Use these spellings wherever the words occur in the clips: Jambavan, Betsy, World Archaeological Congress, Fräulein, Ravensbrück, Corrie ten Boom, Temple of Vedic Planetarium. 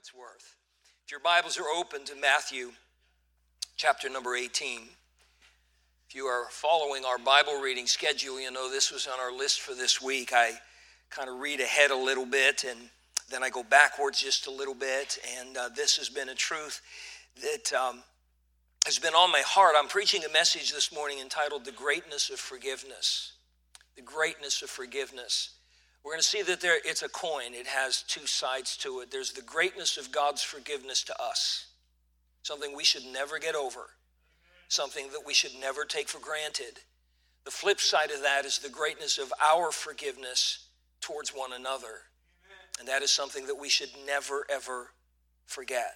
it's worth. If your Bibles are open to Matthew chapter number 18, if you are following our Bible reading schedule, you know this was on our list for this week. I kind of read ahead a little bit, and then I go backwards just a little bit, and this has been a truth that has been on my heart. I'm preaching a message this morning entitled, The Greatness of Forgiveness. The Greatness of Forgiveness. We're going to see that it's a coin. It has two sides to it. There's the greatness of God's forgiveness to us, something we should never get over, something that we should never take for granted. The flip side of that is the greatness of our forgiveness towards one another, and that is something that we should never, ever forget.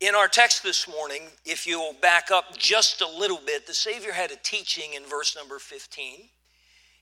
In our text this morning, if you'll back up just a little bit, the Savior had a teaching in verse number 15.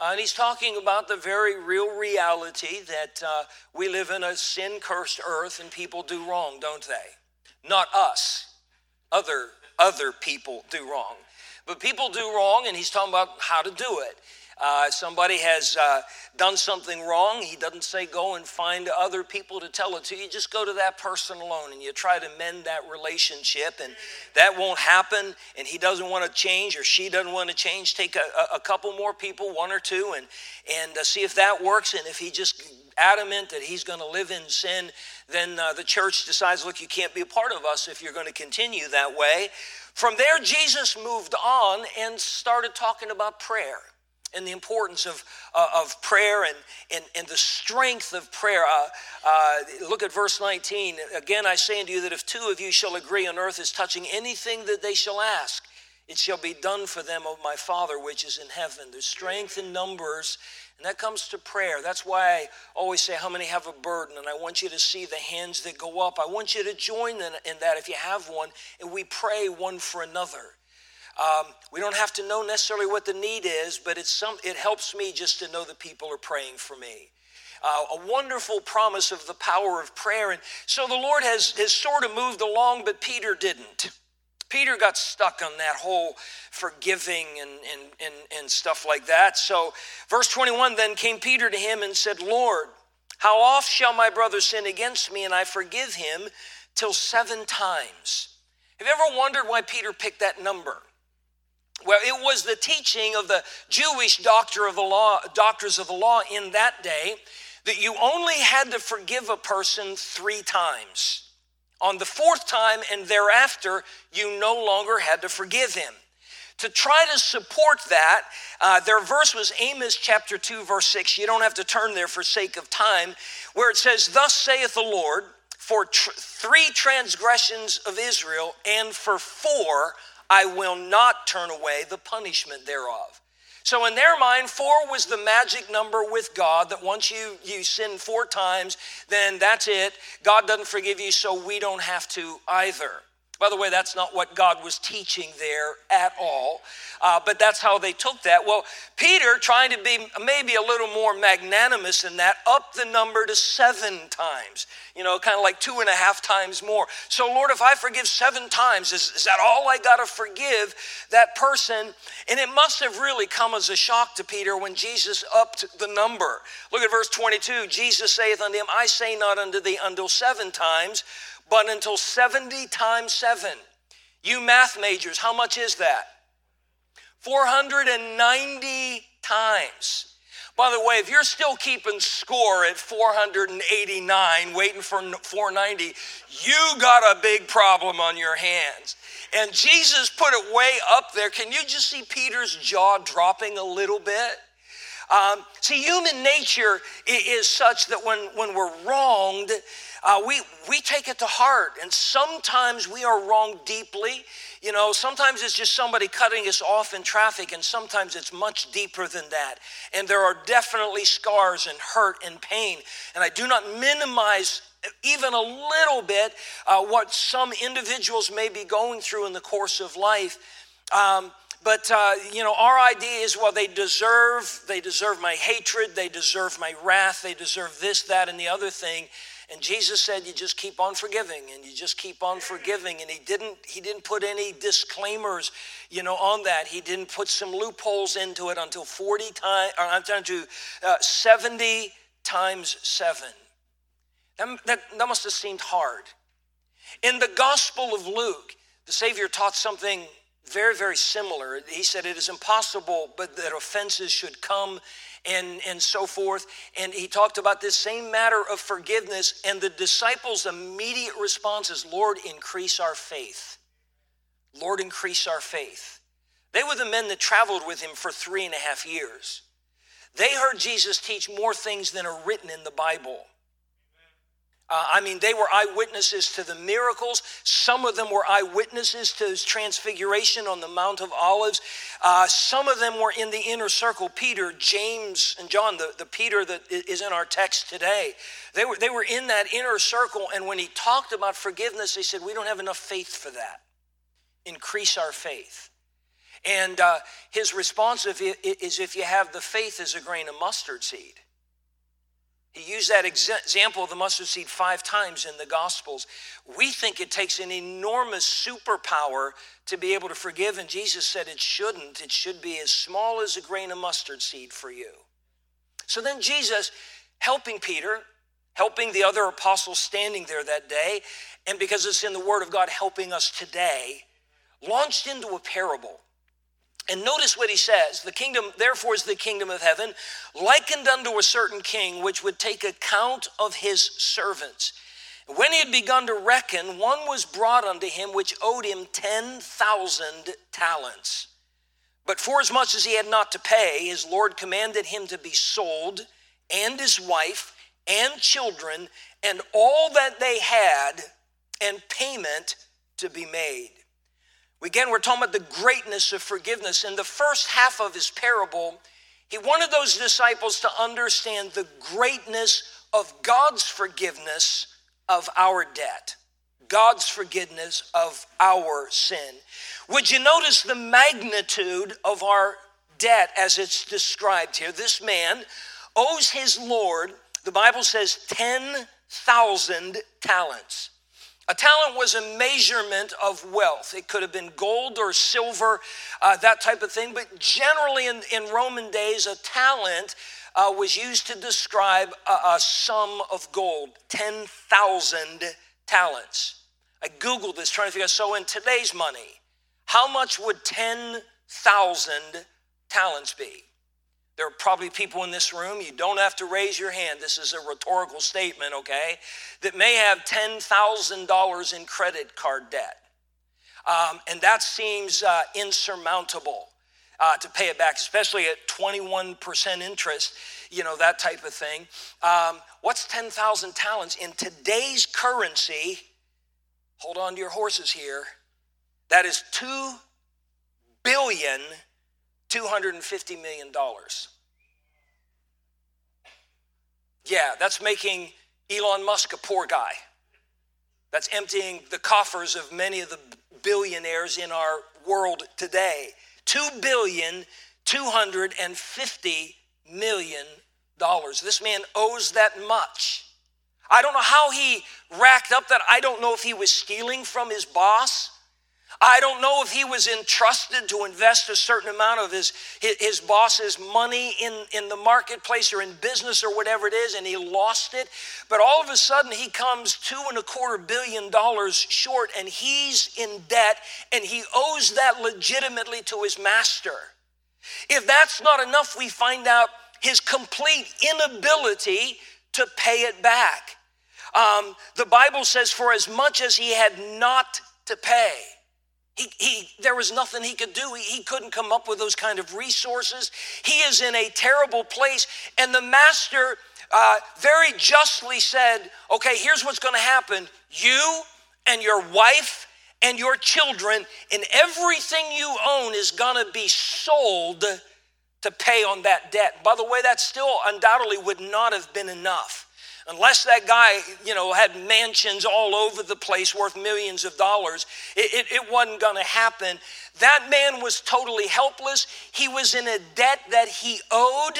And he's talking about the very real reality that we live in a sin-cursed earth and people do wrong, don't they? Not us. Other people do wrong. But people do wrong, and he's talking about how to do it. Somebody has done something wrong. He doesn't say go and find other people to tell it to. You just go to that person alone and you try to mend that relationship, and that won't happen, and he doesn't want to change or she doesn't want to change. Take a couple more people, one or two, and see if that works. And if he just adamant that he's going to live in sin, then the church decides, look, you can't be a part of us if you're going to continue that way. From there, Jesus moved on and started talking about prayer and the importance of prayer and the strength of prayer. Look at verse 19. "Again, I say unto you that if two of you shall agree on earth as touching anything that they shall ask, it shall be done for them of my Father which is in heaven." There's strength in numbers, and that comes to prayer. That's why I always say, how many have a burden? And I want you to see the hands that go up. I want you to join in that if you have one, and we pray one for another. We don't have to know necessarily what the need is, but it helps me just to know that people are praying for me. A wonderful promise of the power of prayer. And so the Lord has sort of moved along, but Peter didn't. Peter got stuck on that whole forgiving and stuff like that. So verse 21, "Then came Peter to him and said, Lord, how oft shall my brother sin against me and I forgive him? Till 7 times. Have you ever wondered why Peter picked that number? Well, it was the teaching of the Jewish doctors of the law in that day that you only had to forgive a person 3 times. On the 4th time and thereafter, you no longer had to forgive him. To try to support that, their verse was Amos chapter 2, verse 6. You don't have to turn there for sake of time, where it says, "Thus saith the Lord, for 3 transgressions of Israel, and for 4, I will not turn away the punishment thereof." So in their mind, 4 was the magic number with God, that once you sin 4 times, then that's it. God doesn't forgive you, so we don't have to either. By the way, that's not what God was teaching there at all, but that's how they took that. Well, Peter, trying to be maybe a little more magnanimous than that, upped the number to 7 times, kind of like 2.5 times more. So, Lord, if I forgive 7 times, is that all I got to forgive that person? And it must have really come as a shock to Peter when Jesus upped the number. Look at verse 22, "Jesus saith unto him, I say not unto thee until 7 times, but until 70 times 7. You math majors, how much is that? 490 times. By the way, if you're still keeping score at 489, waiting for 490, you got a big problem on your hands. And Jesus put it way up there. Can you just see Peter's jaw dropping a little bit? See, human nature is such that when we're wronged, We take it to heart, and sometimes we are wronged deeply. You know, sometimes it's just somebody cutting us off in traffic, and sometimes it's much deeper than that. And there are definitely scars and hurt and pain. And I do not minimize even a little bit what some individuals may be going through in the course of life. But our idea is, well, they deserve my hatred, they deserve my wrath, they deserve this, that, and the other thing. And Jesus said, you just keep on forgiving, and you just keep on forgiving. And he didn't put any disclaimers, on that. He didn't put some loopholes into it until 70 times 7. That must have seemed hard. In the Gospel of Luke, the Savior taught something very, very similar. He said, it is impossible, but that offenses should come and so forth. And he talked about this same matter of forgiveness, and the disciples' immediate response is, Lord, increase our faith. Lord, increase our faith. They were the men that traveled with him for 3.5 years. They heard Jesus teach more things than are written in the Bible. They were eyewitnesses to the miracles. Some of them were eyewitnesses to his transfiguration on the Mount of Olives. Some of them were in the inner circle, Peter, James, and John, the Peter that is in our text today. They were in that inner circle, and when he talked about forgiveness, they said, we don't have enough faith for that. Increase our faith. And his response is, if you have the faith as a grain of mustard seed. He used that example of the mustard seed 5 times in the Gospels. We think it takes an enormous superpower to be able to forgive, and Jesus said it shouldn't. It should be as small as a grain of mustard seed for you. So then Jesus, helping Peter, helping the other apostles standing there that day, and because it's in the Word of God helping us today, launched into a parable. And notice what he says, the kingdom, therefore, is the kingdom of heaven, likened unto a certain king, which would take account of his servants. And when he had begun to reckon, one was brought unto him, which owed him 10,000 talents. But forasmuch as he had not to pay, his Lord commanded him to be sold, and his wife, and children, and all that they had, and payment to be made. Again, we're talking about the greatness of forgiveness. In the first half of his parable, he wanted those disciples to understand the greatness of God's forgiveness of our debt, God's forgiveness of our sin. Would you notice the magnitude of our debt as it's described here? This man owes his Lord, the Bible says, 10,000 talents. A talent was a measurement of wealth. It could have been gold or silver, that type of thing. But generally in Roman days, a talent was used to describe a sum of gold, 10,000 talents. I Googled this trying to figure out, so in today's money, how much would 10,000 talents be? There are probably people in this room, you don't have to raise your hand. This is a rhetorical statement, okay, that may have $10,000 in credit card debt. And that seems insurmountable to pay it back, especially at 21% interest, that type of thing. What's 10,000 talents in today's currency? Hold on to your horses here. That is $2.25 billion. Yeah, that's making Elon Musk a poor guy. That's emptying the coffers of many of the billionaires in our world today. $2.25 billion. This man owes that much. I don't know how he racked up that. I don't know if he was stealing from his boss. I don't know if he was entrusted to invest a certain amount of his boss's money in the marketplace or in business or whatever it is, and he lost it. But all of a sudden, he comes $2.25 billion short, and he's in debt, and he owes that legitimately to his master. If that's not enough, we find out his complete inability to pay it back. The Bible says, for as much as he had not to pay, there was nothing he could do. He couldn't come up with those kind of resources. He is in a terrible place. And the master very justly said, okay, here's what's going to happen. You and your wife and your children and everything you own is going to be sold to pay on that debt. By the way, that still undoubtedly would not have been enough. Unless that guy, had mansions all over the place worth millions of dollars, it wasn't going to happen. That man was totally helpless. He was in a debt that he owed,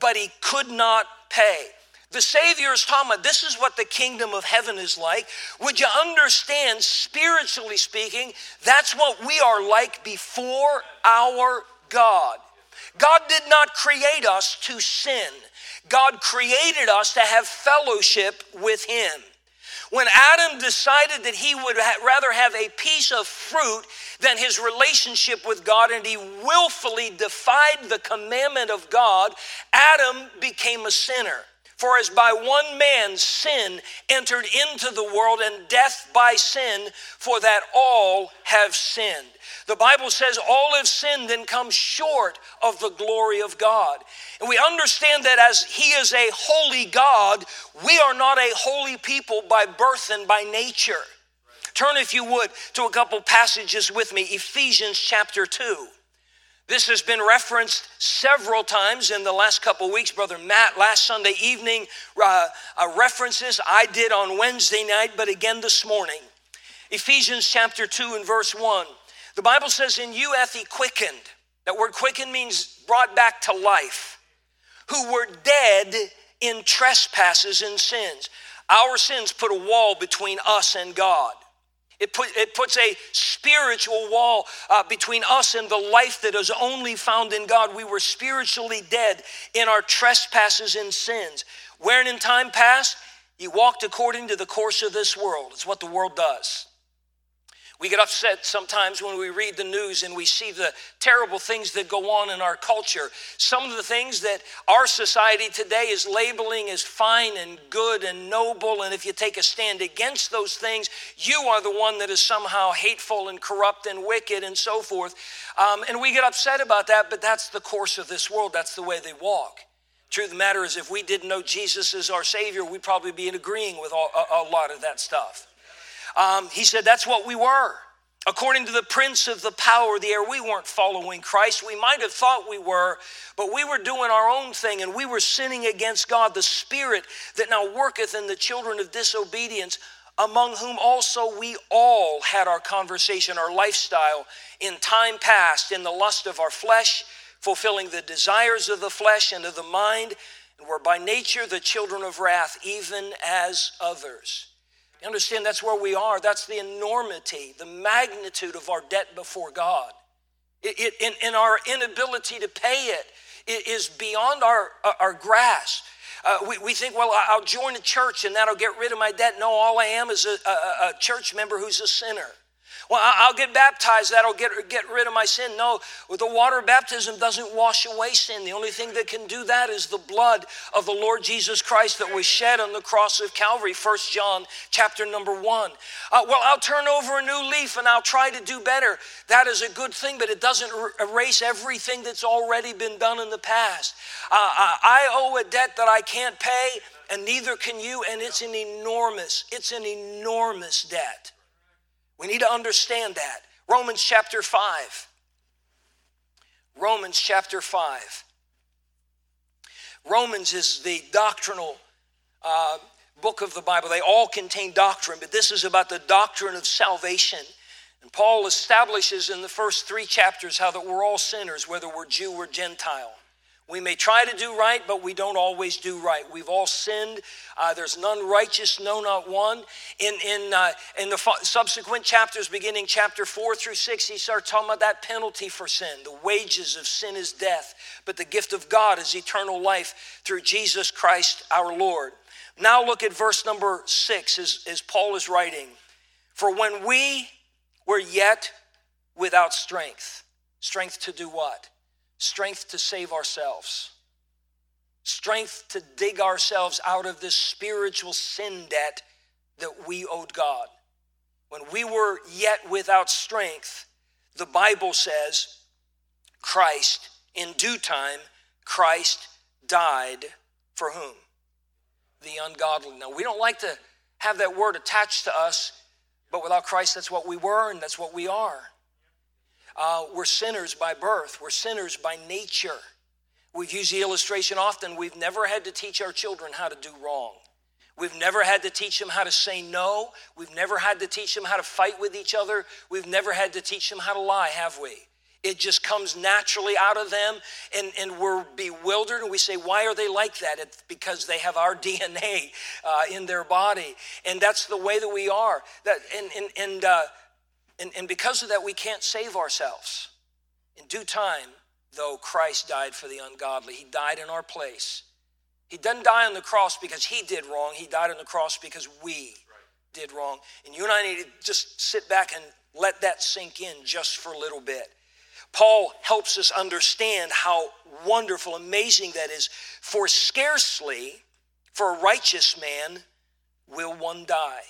but he could not pay. The Savior is talking about, this is what the kingdom of heaven is like. Would you understand, spiritually speaking, that's what we are like before our God. God did not create us to sin. God created us to have fellowship with him. When Adam decided that he would rather have a piece of fruit than his relationship with God, and he willfully defied the commandment of God, Adam became a sinner. For as by one man sin entered into the world, and death by sin, for that all have sinned. The Bible says all have sinned and come short of the glory of God. And we understand that as he is a holy God, we are not a holy people by birth and by nature. Turn, if you would, to a couple passages with me. Ephesians chapter 2. This has been referenced several times in the last couple of weeks. Brother Matt, last Sunday evening, references I did on Wednesday night, but again this morning. Ephesians chapter 2 and verse 1. The Bible says, "In you hath he quickened." That word quickened means brought back to life. "Who were dead in trespasses and sins." Our sins put a wall between us and God. It puts a spiritual wall between us and the life that is only found in God. We were spiritually dead in our trespasses and sins. "Wherein in time past, ye walked according to the course of this world." It's what the world does. We get upset sometimes when we read the news and we see the terrible things that go on in our culture. Some of the things that our society today is labeling as fine and good and noble, and if you take a stand against those things, you are the one that is somehow hateful and corrupt and wicked and so forth. And we get upset about that, but that's the course of this world. That's the way they walk. Truth of the matter is, if we didn't know Jesus as our Savior, we'd probably be agreeing with a lot of that stuff. He said that's what we were. According to the prince of the power of the air, we weren't following Christ. We might have thought we were, but we were doing our own thing, and we were sinning against God, the spirit that now worketh in the children of disobedience, among whom also we all had our conversation, our lifestyle, in time past, in the lust of our flesh, fulfilling the desires of the flesh and of the mind, and were by nature the children of wrath, even as others. You understand, that's where we are. That's the enormity, the magnitude of our debt before God. And our inability to pay it is beyond our grasp. We think, well, I'll join a church and that'll get rid of my debt. No, all I am is a church member who's a sinner. Well, I'll get baptized. That'll get rid of my sin. No, the water baptism doesn't wash away sin. The only thing that can do that is the blood of the Lord Jesus Christ that was shed on the cross of Calvary, 1 John chapter number 1. Well, I'll turn over a new leaf and I'll try to do better. That is a good thing, but it doesn't erase everything that's already been done in the past. I owe a debt that I can't pay, and neither can you, and it's an enormous debt. We need to understand that. Romans chapter 5. Romans is the doctrinal book of the Bible. They all contain doctrine, but this is about the doctrine of salvation. And Paul establishes in the first 3 chapters how that we're all sinners, whether we're Jew or Gentile. We may try to do right, but we don't always do right. We've all sinned. There's none righteous, no, not one. In the subsequent chapters, beginning chapter 4 through 6, he starts talking about that penalty for sin. The wages of sin is death, but the gift of God is eternal life through Jesus Christ our Lord. Now look at verse number 6 as Paul is writing. "For when we were yet without strength," strength to do what? Strength to save ourselves. Strength to dig ourselves out of this spiritual sin debt that we owed God. When we were yet without strength, the Bible says, Christ, in due time, Christ died for whom? the ungodly. Now, we don't like to have that word attached to us, but without Christ, that's what we were and that's what we are. We're sinners by birth. We're sinners by nature. We've used the illustration often. We've never had to teach our children how to do wrong. We've never had to teach them how to say no. We've never had to teach them how to fight with each other. We've never had to teach them how to lie, have we? It just comes naturally out of them, and we're bewildered, and we say, why are they like that? It's because they have our DNA in their body, and that's the way that we are. And because of that, we can't save ourselves. In due time, though, Christ died for the ungodly. He died in our place. He doesn't die on the cross because he did wrong. He died on the cross because we did wrong. And you and I need to just sit back and let that sink in just for a little bit. Paul helps us understand how wonderful, amazing that is. For scarcely for a righteous man will one die.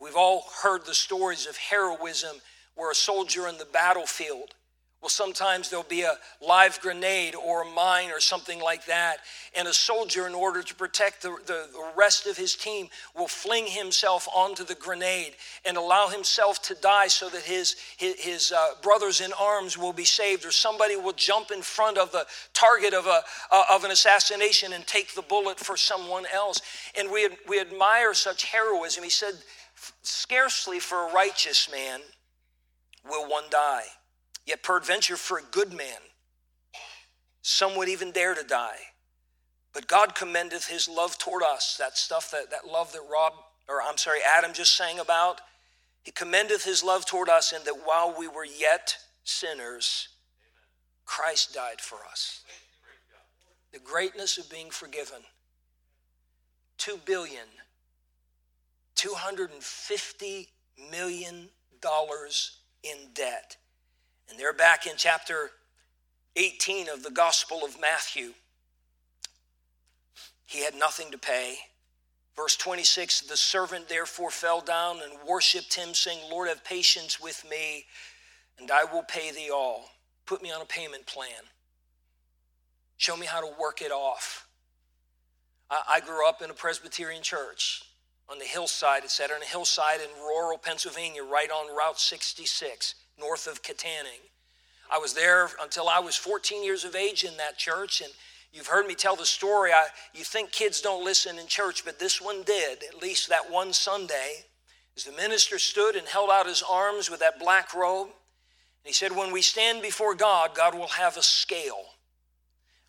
We've all heard the stories of heroism where a soldier in the battlefield will sometimes there'll be a live grenade or a mine or something like that, and a soldier, in order to protect the rest of his team, will fling himself onto the grenade and allow himself to die so that his brothers in arms will be saved, or somebody will jump in front of the target of an assassination and take the bullet for someone else. And we admire such heroism. He said, scarcely for a righteous man will one die, yet peradventure for a good man some would even dare to die. But God commendeth his love toward us. That stuff, that love that Adam just sang about. He commendeth his love toward us, in that while we were yet sinners, Christ died for us. The greatness of being forgiven. 2,250,000,000 in debt. And they're back in chapter 18 of the Gospel of Matthew. He had nothing to pay. Verse 26, the servant therefore fell down and worshiped him, saying, Lord, have patience with me, and I will pay thee all. Put me on a payment plan. Show me how to work it off. I grew up in a Presbyterian church. On the hillside, it sat on a hillside in rural Pennsylvania, right on Route 66, north of Katanning. I was there until I was 14 years of age in that church, and you've heard me tell the story. You think kids don't listen in church, but this one did, at least that one Sunday, as the minister stood and held out his arms with that black robe. And he said, when we stand before God, God will have a scale.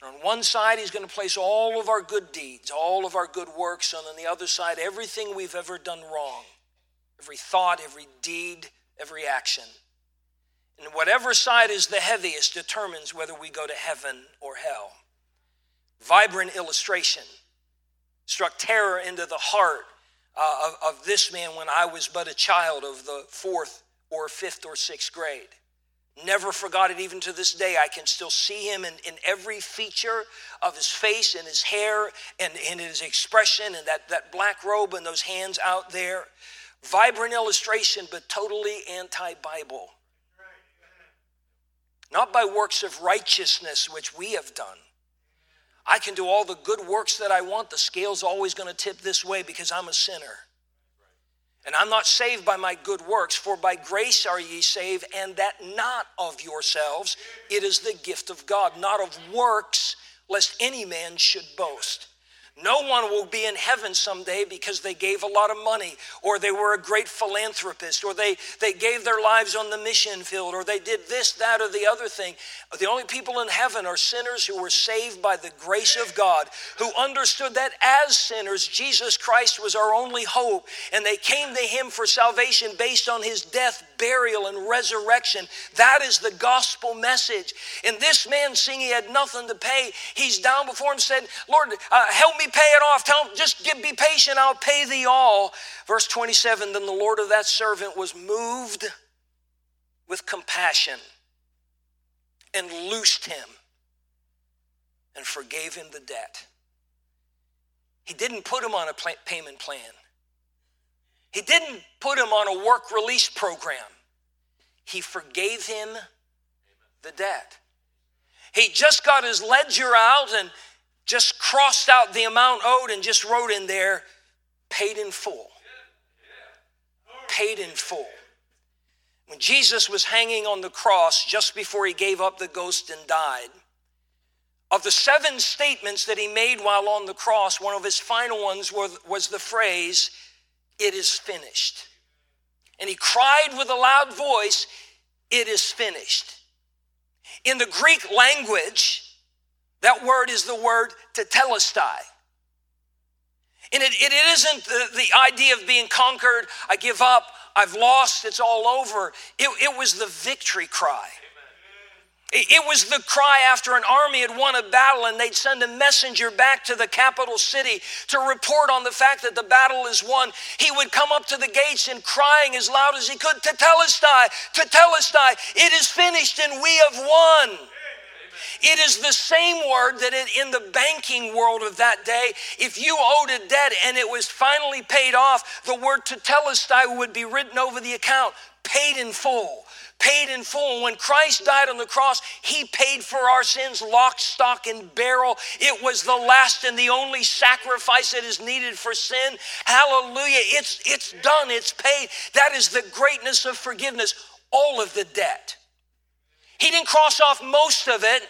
On one side, he's going to place all of our good deeds, all of our good works, and on the other side, everything we've ever done wrong, every thought, every deed, every action. And whatever side is the heaviest determines whether we go to heaven or hell. Vibrant illustration. Struck terror into the heart of this man when I was but a child of the 4th or 5th or 6th grade. Never forgot it, even to this day. I can still see him in every feature of his face and his hair and in his expression and that black robe and those hands out there. Vibrant illustration, but totally anti-Bible. Not by works of righteousness, which we have done. I can do all the good works that I want. The scale's always going to tip this way because I'm a sinner. And I'm not saved by my good works, for by grace are ye saved, and that not of yourselves. It is the gift of God, not of works, lest any man should boast. No one will be in heaven someday because they gave a lot of money, or they were a great philanthropist, or they gave their lives on the mission field, or they did this, that, or the other thing. The only people in heaven are sinners who were saved by the grace of God, who understood that as sinners, Jesus Christ was our only hope, and they came to him for salvation based on his death, burial, and resurrection. That is the gospel message. And this man, seeing he had nothing to pay, he's down before him and said, Lord, help me pay it off. Tell him, just be patient, I'll pay thee all. Verse 27, then the Lord of that servant was moved with compassion and loosed him and forgave him the debt. He didn't put him on a payment plan. He didn't put him on a work release program. He forgave him the debt. He just got his ledger out and just crossed out the amount owed and just wrote in there, paid in full. Paid in full. When Jesus was hanging on the cross just before he gave up the ghost and died, of the 7 statements that he made while on the cross, one of his final ones was the phrase, "It is finished." And he cried with a loud voice, "It is finished." In the Greek language, that word is the word tetelestai. And it isn't the idea of being conquered, I give up, I've lost, it's all over. It was the victory cry. It was the cry after an army had won a battle and they'd send a messenger back to the capital city to report on the fact that the battle is won. He would come up to the gates and crying as loud as he could, "Tetelestai, Tetelestai, it is finished and we have won." It is the same word that in the banking world of that day, if you owed a debt and it was finally paid off, the word tetelestai would be written over the account, paid in full, paid in full. When Christ died on the cross, he paid for our sins, lock, stock, and barrel. It was the last and the only sacrifice that is needed for sin. Hallelujah, it's done, it's paid. That is the greatness of forgiveness, all of the debt. He didn't cross off most of it.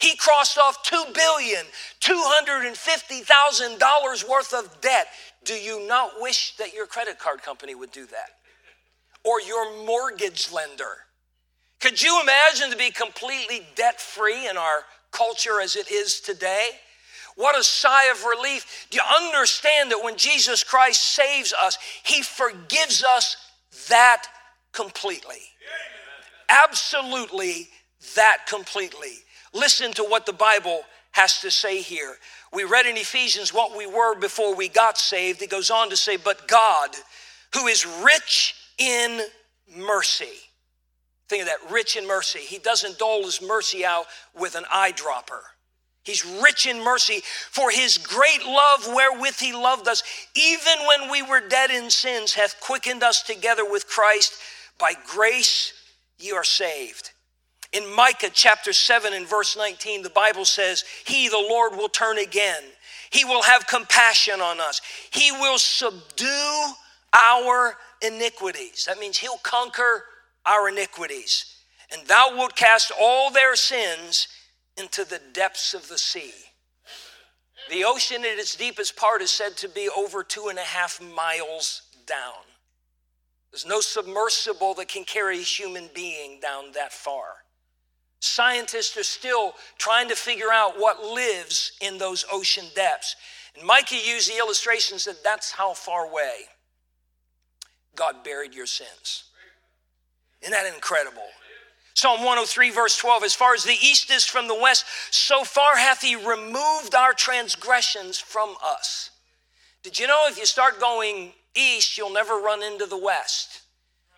He crossed off $2,250,000 worth of debt. Do you not wish that your credit card company would do that? Or your mortgage lender? Could you imagine to be completely debt-free in our culture as it is today? What a sigh of relief. Do you understand that when Jesus Christ saves us, he forgives us that completely? Absolutely, that completely. Listen to what the Bible has to say here. We read in Ephesians what we were before we got saved. It goes on to say, but God, who is rich in mercy. Think of that, rich in mercy. He doesn't dole his mercy out with an eyedropper. He's rich in mercy for his great love wherewith he loved us. Even when we were dead in sins, hath quickened us together with Christ. By grace ye are saved. In Micah chapter 7 and verse 19, the Bible says, he, the Lord, will turn again. He will have compassion on us. He will subdue our iniquities. That means he'll conquer our iniquities. And thou wilt cast all their sins into the depths of the sea. The ocean at its deepest part is said to be over 2.5 miles down. There's no submersible that can carry a human being down that far. Scientists are still trying to figure out what lives in those ocean depths. And Micah used the illustration and said, that's how far away God buried your sins. Isn't that incredible? Psalm 103 verse 12, as far as the east is from the west, so far hath he removed our transgressions from us. Did you know if you start going east, you'll never run into the west?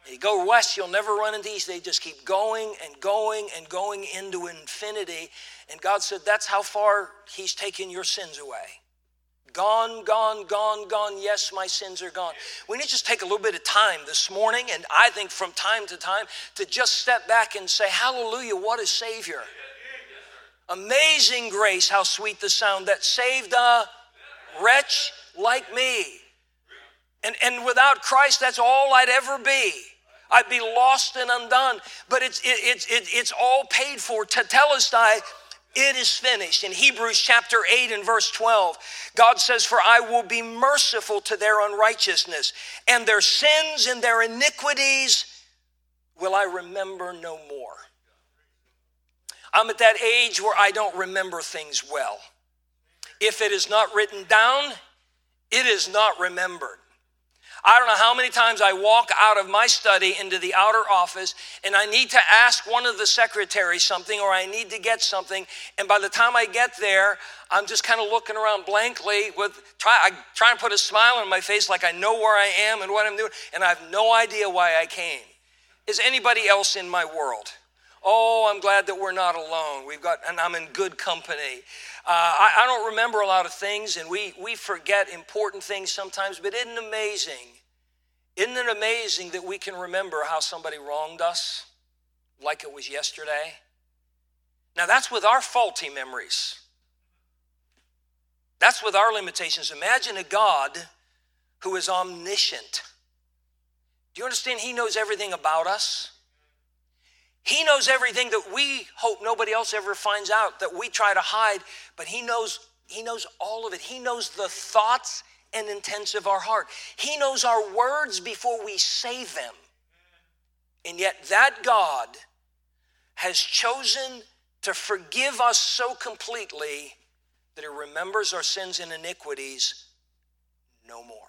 If you go west, you'll never run into east. They just keep going and going and going into infinity. And God said, that's how far he's taken your sins away. Gone, gone, gone, gone. Yes, my sins are gone. We need to just take a little bit of time this morning, and I think from time to time, to just step back and say, hallelujah, what a Savior. Amazing grace, how sweet the sound that saved a wretch like me. And without Christ, that's all I'd ever be. I'd be lost and undone. But it's all paid for. Tetelestai, it is finished. In Hebrews chapter 8 and verse 12, God says, for I will be merciful to their unrighteousness, and their sins and their iniquities will I remember no more. I'm at that age where I don't remember things well. If it is not written down, it is not remembered. I don't know how many times I walk out of my study into the outer office and I need to ask one of the secretaries something, or I need to get something. And by the time I get there, I'm just kind of looking around blankly trying to put a smile on my face like I know where I am and what I'm doing. And I have no idea why I came. Is anybody else in my world? Oh, I'm glad that we're not alone. And I'm in good company. I don't remember a lot of things, and we forget important things sometimes, but isn't it amazing that we can remember how somebody wronged us like it was yesterday? Now, that's with our faulty memories. That's with our limitations. Imagine a God who is omniscient. Do you understand? He knows everything about us. He knows everything that we hope nobody else ever finds out, that we try to hide, but he knows all of it. He knows the thoughts and intents of our heart. He knows our words before we say them. And yet that God has chosen to forgive us so completely that he remembers our sins and iniquities no more.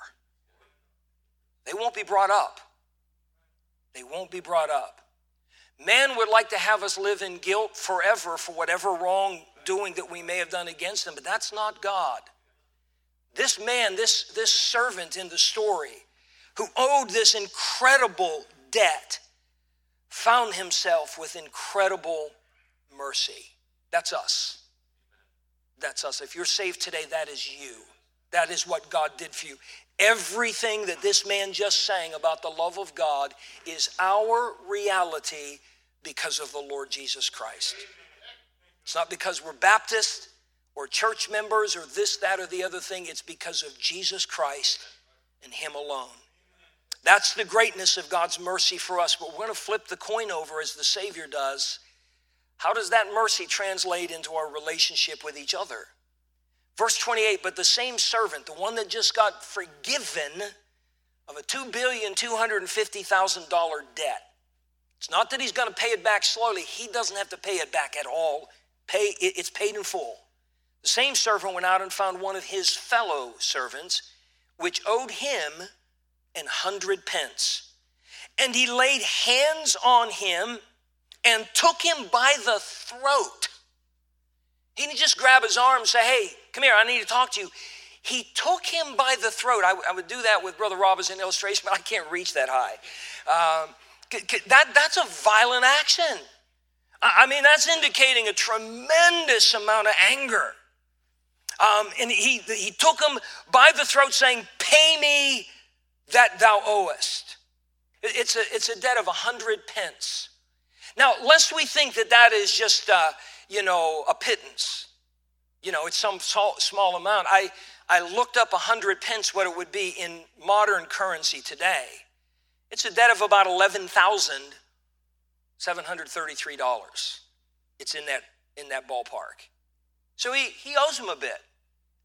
They won't be brought up. They won't be brought up. Man would like to have us live in guilt forever for whatever wrongdoing that we may have done against him, but that's not God. This man, this servant in the story, who owed this incredible debt, found himself with incredible mercy. That's us. That's us. If you're saved today, that is you. That is what God did for you. Everything that this man just sang about the love of God is our reality because of the Lord Jesus Christ. It's not because we're Baptist or church members or this, that, or the other thing. It's because of Jesus Christ and him alone. That's the greatness of God's mercy for us. But we're going to flip the coin over as the Savior does. How does that mercy translate into our relationship with each other? Verse 28, but the same servant, the one that just got forgiven of a $2,250,000 debt. It's not that he's going to pay it back slowly. He doesn't have to pay it back at all. It's paid in full. The same servant went out and found one of his fellow servants, which owed him 100 pence. And he laid hands on him and took him by the throat. He didn't just grab his arm and say, hey, come here, I need to talk to you. He took him by the throat. I would do that with Brother Rob as an illustration, but I can't reach that high. That's a violent action. I mean, that's indicating a tremendous amount of anger. And he took him by the throat saying, pay me that thou owest. It's a debt of 100 pence. Now, lest we think that is just, a pittance. It's some small amount. I looked up 100 pence, what it would be in modern currency today. It's a debt of about $11,733. It's in that ballpark. So he owes him a bit.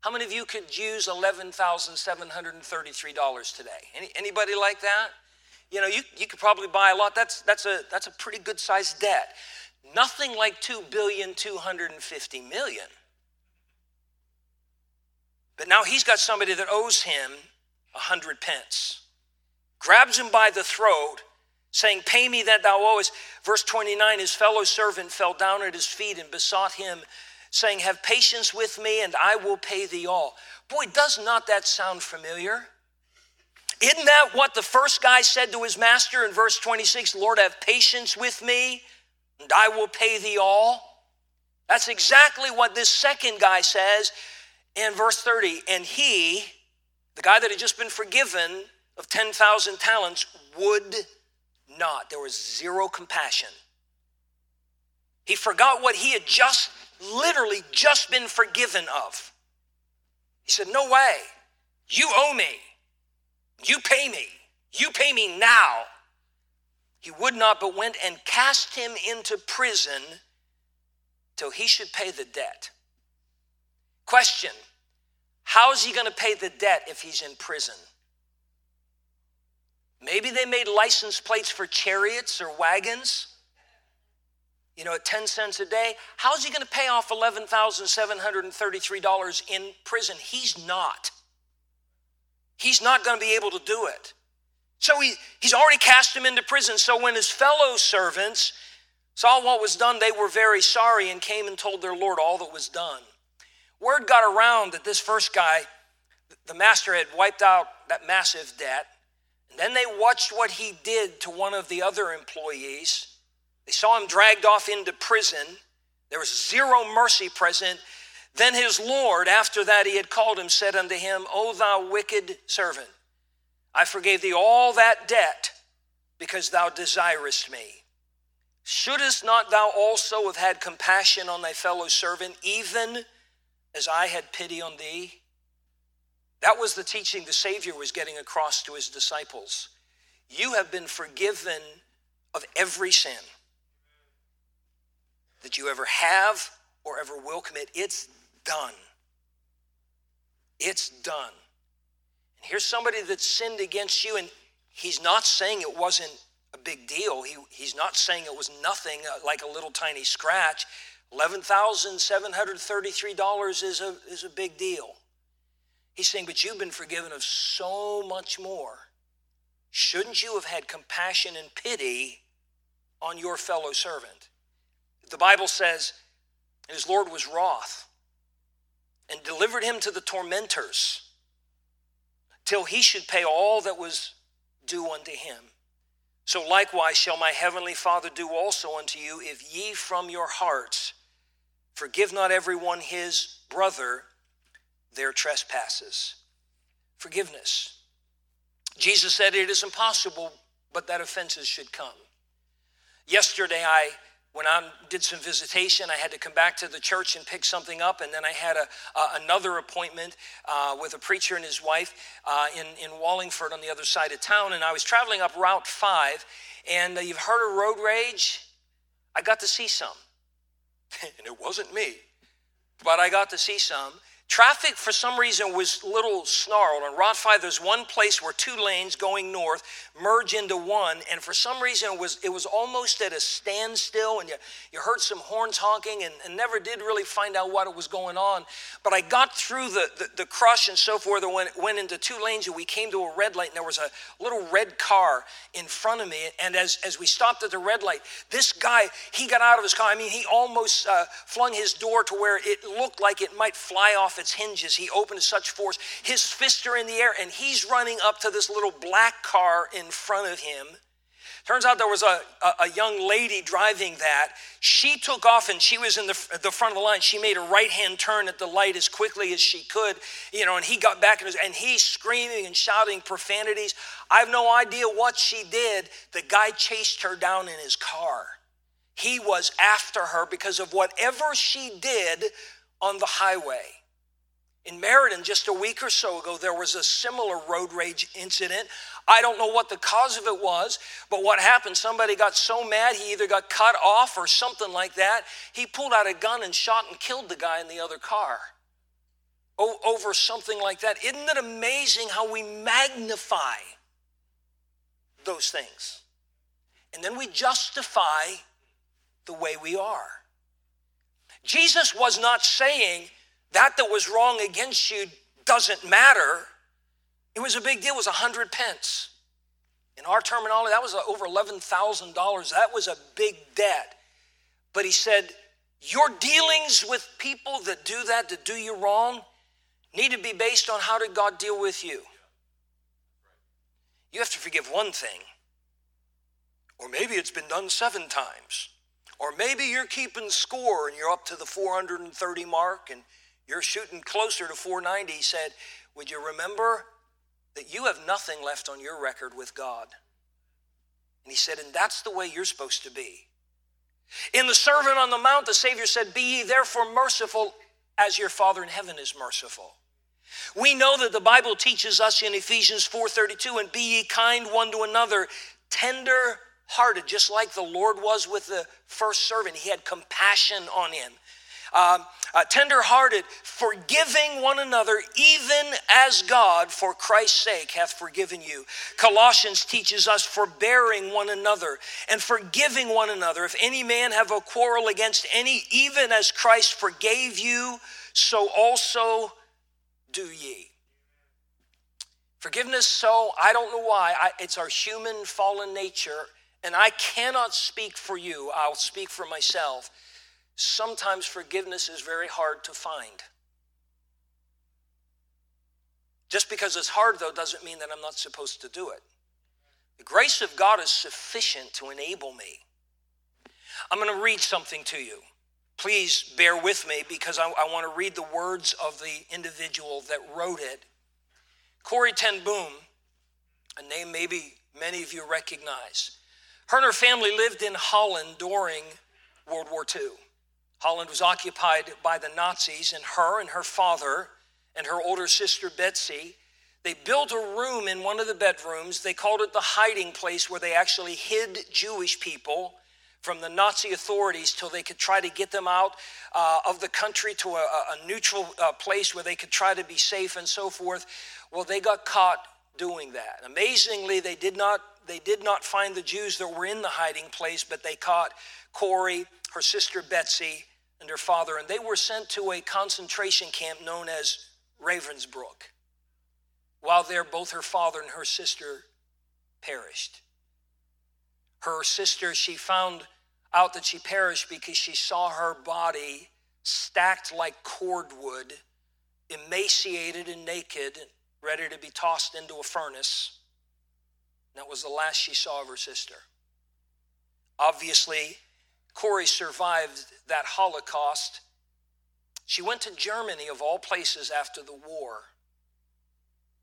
How many of you could use $11,733 today? Anybody like that? You could probably buy a lot. That's a pretty good sized debt. Nothing like $2,250,000,000. But now he's got somebody that owes him 100 pence. Grabs him by the throat, saying, pay me that thou owest. Verse 29, his fellow servant fell down at his feet and besought him, saying, have patience with me and I will pay thee all. Boy, does not that sound familiar? Isn't that what the first guy said to his master in verse 26? Lord, have patience with me and I will pay thee all. That's exactly what this second guy says in verse 30. And he, the guy that had just been forgiven of 10,000 talents, would not. There was zero compassion. He forgot what he had just been forgiven of. He said, no way. You owe me. You pay me. You pay me now. He would not, but went and cast him into prison till he should pay the debt. Question, how is he going to pay the debt if he's in prison? Maybe they made license plates for chariots or wagons, at 10 cents a day. How is he going to pay off $11,733 in prison? He's not going to be able to do it. So he's already cast him into prison. So when his fellow servants saw what was done, they were very sorry and came and told their Lord all that was done. Word got around that this first guy, the master, had wiped out that massive debt. And then they watched what he did to one of the other employees. They saw him dragged off into prison. There was zero mercy present. Then his Lord, after that he had called him, said unto him, O thou wicked servant, I forgave thee all that debt because thou desirest me. Shouldest not thou also have had compassion on thy fellow servant, even as I had pity on thee. That was the teaching the Savior was getting across to his disciples. You have been forgiven of every sin that you ever have or ever will commit. It's done. It's done. And here's somebody that sinned against you, and he's not saying it wasn't a big deal. He's not saying it was nothing, like a little tiny scratch. $11,733 is a big deal. He's saying, but you've been forgiven of so much more. Shouldn't you have had compassion and pity on your fellow servant? The Bible says, and his Lord was wroth and delivered him to the tormentors till he should pay all that was due unto him. So likewise shall my heavenly Father do also unto you, if ye from your hearts forgive not every one his brother their trespasses. Forgiveness. Jesus said it is impossible, but that offenses should come. Yesterday, when I did some visitation, I had to come back to the church and pick something up, and then I had another appointment with a preacher and his wife in Wallingford on the other side of town, and I was traveling up Route 5, and you've heard of road rage? I got to see some, and it wasn't me, but I got to see some. Traffic, for some reason, was a little snarled. On Route 5, there's one place where two lanes going north merge into one, and for some reason, it was almost at a standstill, and you heard some horns honking and never did really find out what was going on. But I got through the crush and so forth, and went into two lanes, and we came to a red light, and there was a little red car in front of me, and as we stopped at the red light, this guy, he got out of his car. I mean, he almost flung his door to where it looked like it might fly off its hinges. He opened such force. His fists are in the air, and he's running up to this little black car in front of him. Turns out there was a young lady driving that. She took off, and she was in the front of the line. She made a right-hand turn at the light as quickly as she could, and he got back, and he's screaming and shouting profanities. I have no idea what she did. The guy chased her down in his car. He was after her because of whatever she did on the highway. In Meriden, just a week or so ago, there was a similar road rage incident. I don't know what the cause of it was, but what happened, somebody got so mad, he either got cut off or something like that. He pulled out a gun and shot and killed the guy in the other car over something like that. Isn't it amazing how we magnify those things? And then we justify the way we are. Jesus was not saying that was wrong against you doesn't matter. It was a big deal. It was 100 pence. In our terminology, that was over $11,000. That was a big debt. But he said, your dealings with people that do you wrong, need to be based on how did God deal with you. You have to forgive one thing. Or maybe it's been done 7 times. Or maybe you're keeping score and you're up to the 430 mark and you're shooting closer to 490. He said, would you remember that you have nothing left on your record with God? And he said, and that's the way you're supposed to be. In the Sermon on the Mount, the Savior said, be ye therefore merciful as your Father in heaven is merciful. We know that the Bible teaches us in Ephesians 4:32, and be ye kind one to another, tender-hearted, just like the Lord was with the first servant. He had compassion on him. Tender-hearted, forgiving one another, even as God, for Christ's sake, hath forgiven you. Colossians teaches us forbearing one another and forgiving one another. If any man have a quarrel against any, even as Christ forgave you, so also do ye. Forgiveness, so I don't know why. It's our human fallen nature, and I cannot speak for you. I'll speak for myself. Sometimes forgiveness is very hard to find. Just because it's hard, though, doesn't mean that I'm not supposed to do it. The grace of God is sufficient to enable me. I'm going to read something to you. Please bear with me because I want to read the words of the individual that wrote it. Corrie ten Boom, a name maybe many of you recognize. Her and her family lived in Holland during World War II. Holland was occupied by the Nazis, and her father and her older sister Betsy, they built a room in one of the bedrooms. They called it the hiding place, where they actually hid Jewish people from the Nazi authorities till they could try to get them out of the country to a neutral place where they could try to be safe and so forth. Well, they got caught doing that. Amazingly, they did not find the Jews that were in the hiding place, but they caught Corrie, her sister Betsy, and her father, and they were sent to a concentration camp known as Ravensbrück. While there, both her father and her sister perished. Her sister, she found out that she perished because she saw her body stacked like cordwood, emaciated and naked, ready to be tossed into a furnace. That was the last she saw of her sister. Obviously, Corrie survived that Holocaust. She went to Germany, of all places, after the war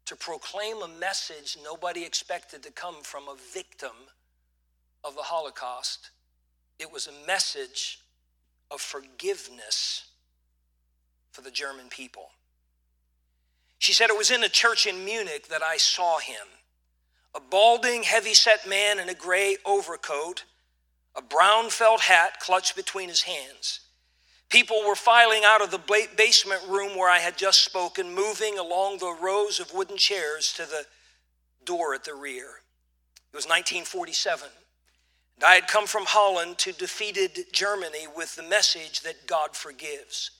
to proclaim a message nobody expected to come from a victim of the Holocaust. It was a message of forgiveness for the German people. She said, "It was in a church in Munich that I saw him, a balding, heavy-set man in a gray overcoat, a brown felt hat clutched between his hands. People were filing out of the basement room where I had just spoken, moving along the rows of wooden chairs to the door at the rear. It was 1947, and I had come from Holland to defeated Germany with the message that God forgives.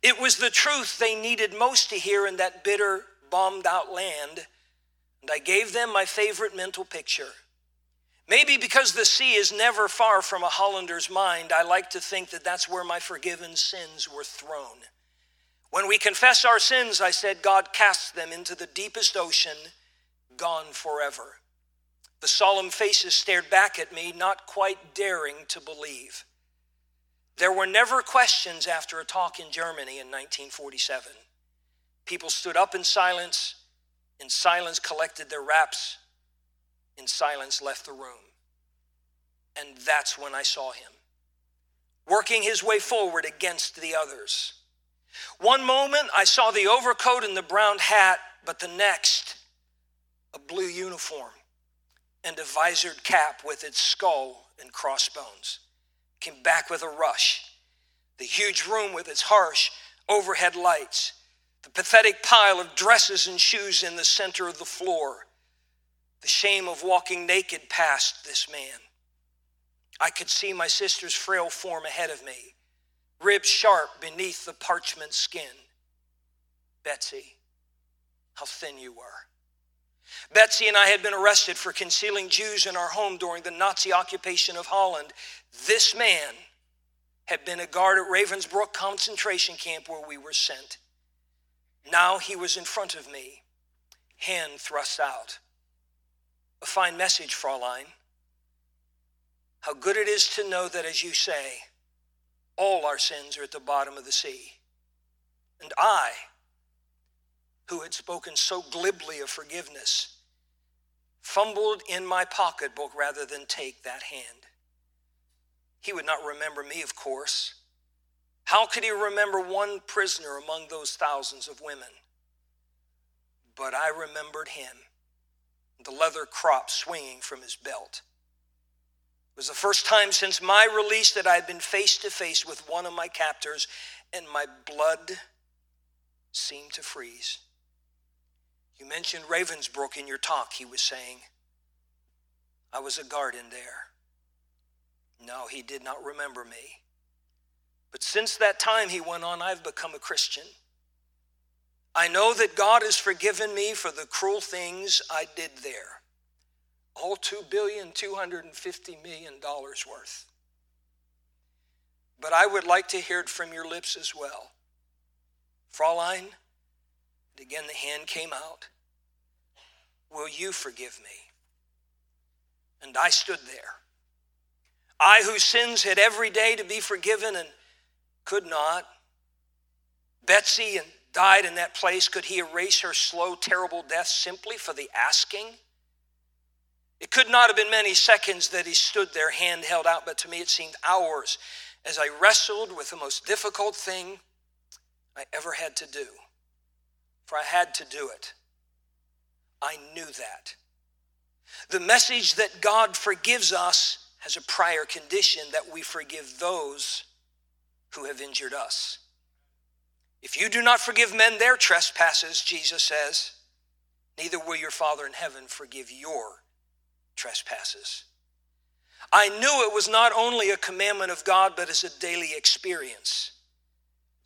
It was the truth they needed most to hear in that bitter, bombed-out land, and I gave them my favorite mental picture. Maybe because the sea is never far from a Hollander's mind, I like to think that that's where my forgiven sins were thrown. When we confess our sins, I said, God casts them into the deepest ocean, gone forever." The solemn faces stared back at me, not quite daring to believe. There were never questions after a talk in Germany in 1947. People stood up in silence collected their wraps, in silence left the room. And that's when I saw him, working his way forward against the others. One moment I saw the overcoat and the brown hat, but the next, a blue uniform and a visored cap with its skull and crossbones. Came back with a rush. The huge room with its harsh overhead lights, the pathetic pile of dresses and shoes in the center of the floor, the shame of walking naked past this man. I could see my sister's frail form ahead of me, ribs sharp beneath the parchment skin. Betsy, how thin you were. Betsy and I had been arrested for concealing Jews in our home during the Nazi occupation of Holland. This man had been a guard at Ravensbrück concentration camp where we were sent. Now he was in front of me, hand thrust out. "A fine message, Fräulein. How good it is to know that, as you say, all our sins are at the bottom of the sea. And I, who had spoken so glibly of forgiveness, fumbled in my pocketbook rather than take that hand." He would not remember me, of course. How could he remember one prisoner among those thousands of women? But I remembered him, the leather crop swinging from his belt. It was the first time since my release that I had been face to face with one of my captors, and my blood seemed to freeze. "You mentioned Ravensbrück in your talk," he was saying. "I was a guard in there." No, he did not remember me. "But since that time," he went on, "I've become a Christian. I know that God has forgiven me for the cruel things I did there. All $2,250,000,000 worth. But I would like to hear it from your lips as well. Fräulein," and again the hand came out, "will you forgive me?" And I stood there. I, whose sins had every day to be forgiven and could not. Betsy and died in that place. Could he erase her slow, terrible death simply for the asking? It could not have been many seconds that he stood there, hand held out, but to me it seemed hours as I wrestled with the most difficult thing I ever had to do. For I had to do it. I knew that. The message that God forgives us has a prior condition that we forgive those who have injured us. If you do not forgive men their trespasses, Jesus says, neither will your Father in heaven forgive your trespasses. I knew it was not only a commandment of God, but as a daily experience.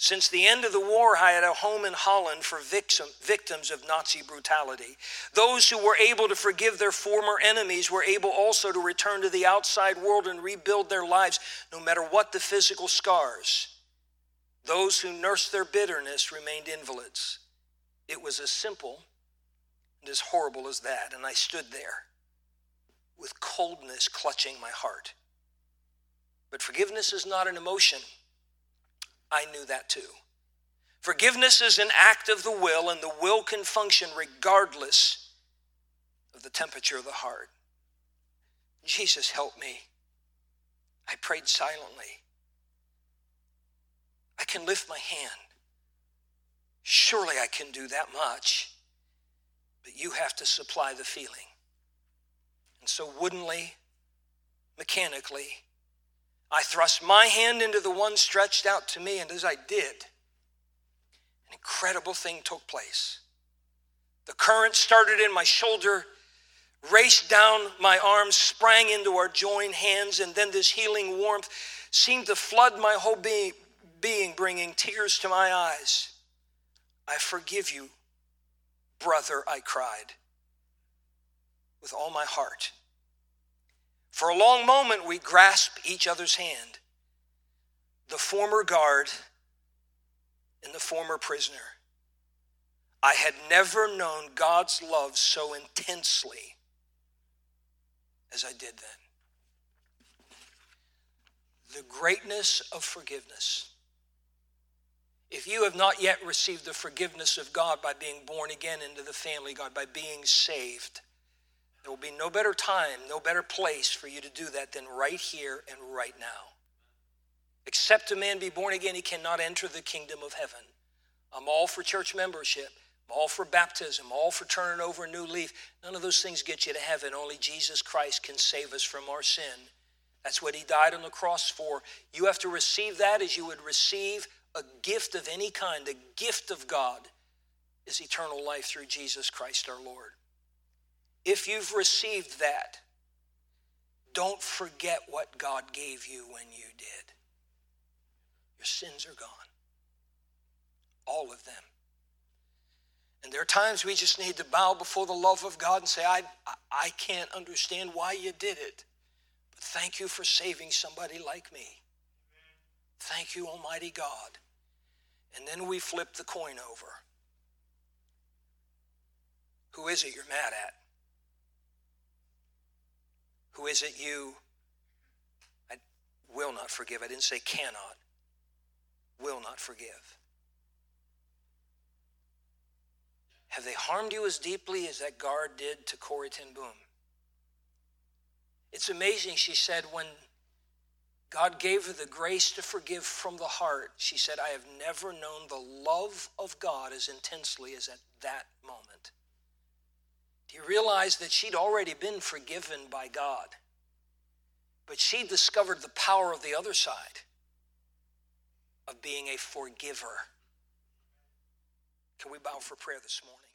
Since the end of the war, I had a home in Holland for victims of Nazi brutality. Those who were able to forgive their former enemies were able also to return to the outside world and rebuild their lives, no matter what the physical scars. Those who nursed their bitterness remained invalids. It was as simple and as horrible as that, and I stood there with coldness clutching my heart. But forgiveness is not an emotion. I knew that too. Forgiveness is an act of the will, and the will can function regardless of the temperature of the heart. Jesus, help me. I prayed silently. I can lift my hand. Surely I can do that much, but you have to supply the feeling. And so woodenly, mechanically, I thrust my hand into the one stretched out to me, and as I did, an incredible thing took place. The current started in my shoulder, raced down my arms, sprang into our joined hands, and then this healing warmth seemed to flood my whole being, bringing tears to my eyes. I forgive you, brother, I cried, with all my heart. For a long moment, we grasped each other's hand, the former guard and the former prisoner. I had never known God's love so intensely as I did then. The greatness of forgiveness. If you have not yet received the forgiveness of God by being born again into the family of God, by being saved, there will be no better time, no better place for you to do that than right here and right now. Except a man be born again, he cannot enter the kingdom of heaven. I'm all for church membership. I'm all for baptism. I'm all for turning over a new leaf. None of those things get you to heaven. Only Jesus Christ can save us from our sin. That's what he died on the cross for. You have to receive that as you would receive a gift of any kind. The gift of God is eternal life through Jesus Christ our Lord. If you've received that, don't forget what God gave you when you did. Your sins are gone. All of them. And there are times we just need to bow before the love of God and say, I can't understand why you did it, but thank you for saving somebody like me. Thank you, Almighty God. And then we flip the coin over. Who is it you're mad at? Who is it you, I will not forgive. I didn't say cannot, will not forgive. Have they harmed you as deeply as that guard did to Corrie ten Boom? It's amazing, she said, when God gave her the grace to forgive from the heart, she said, I have never known the love of God as intensely as at that moment. Do you realize that she'd already been forgiven by God? But she discovered the power of the other side of being a forgiver. Can we bow for prayer this morning?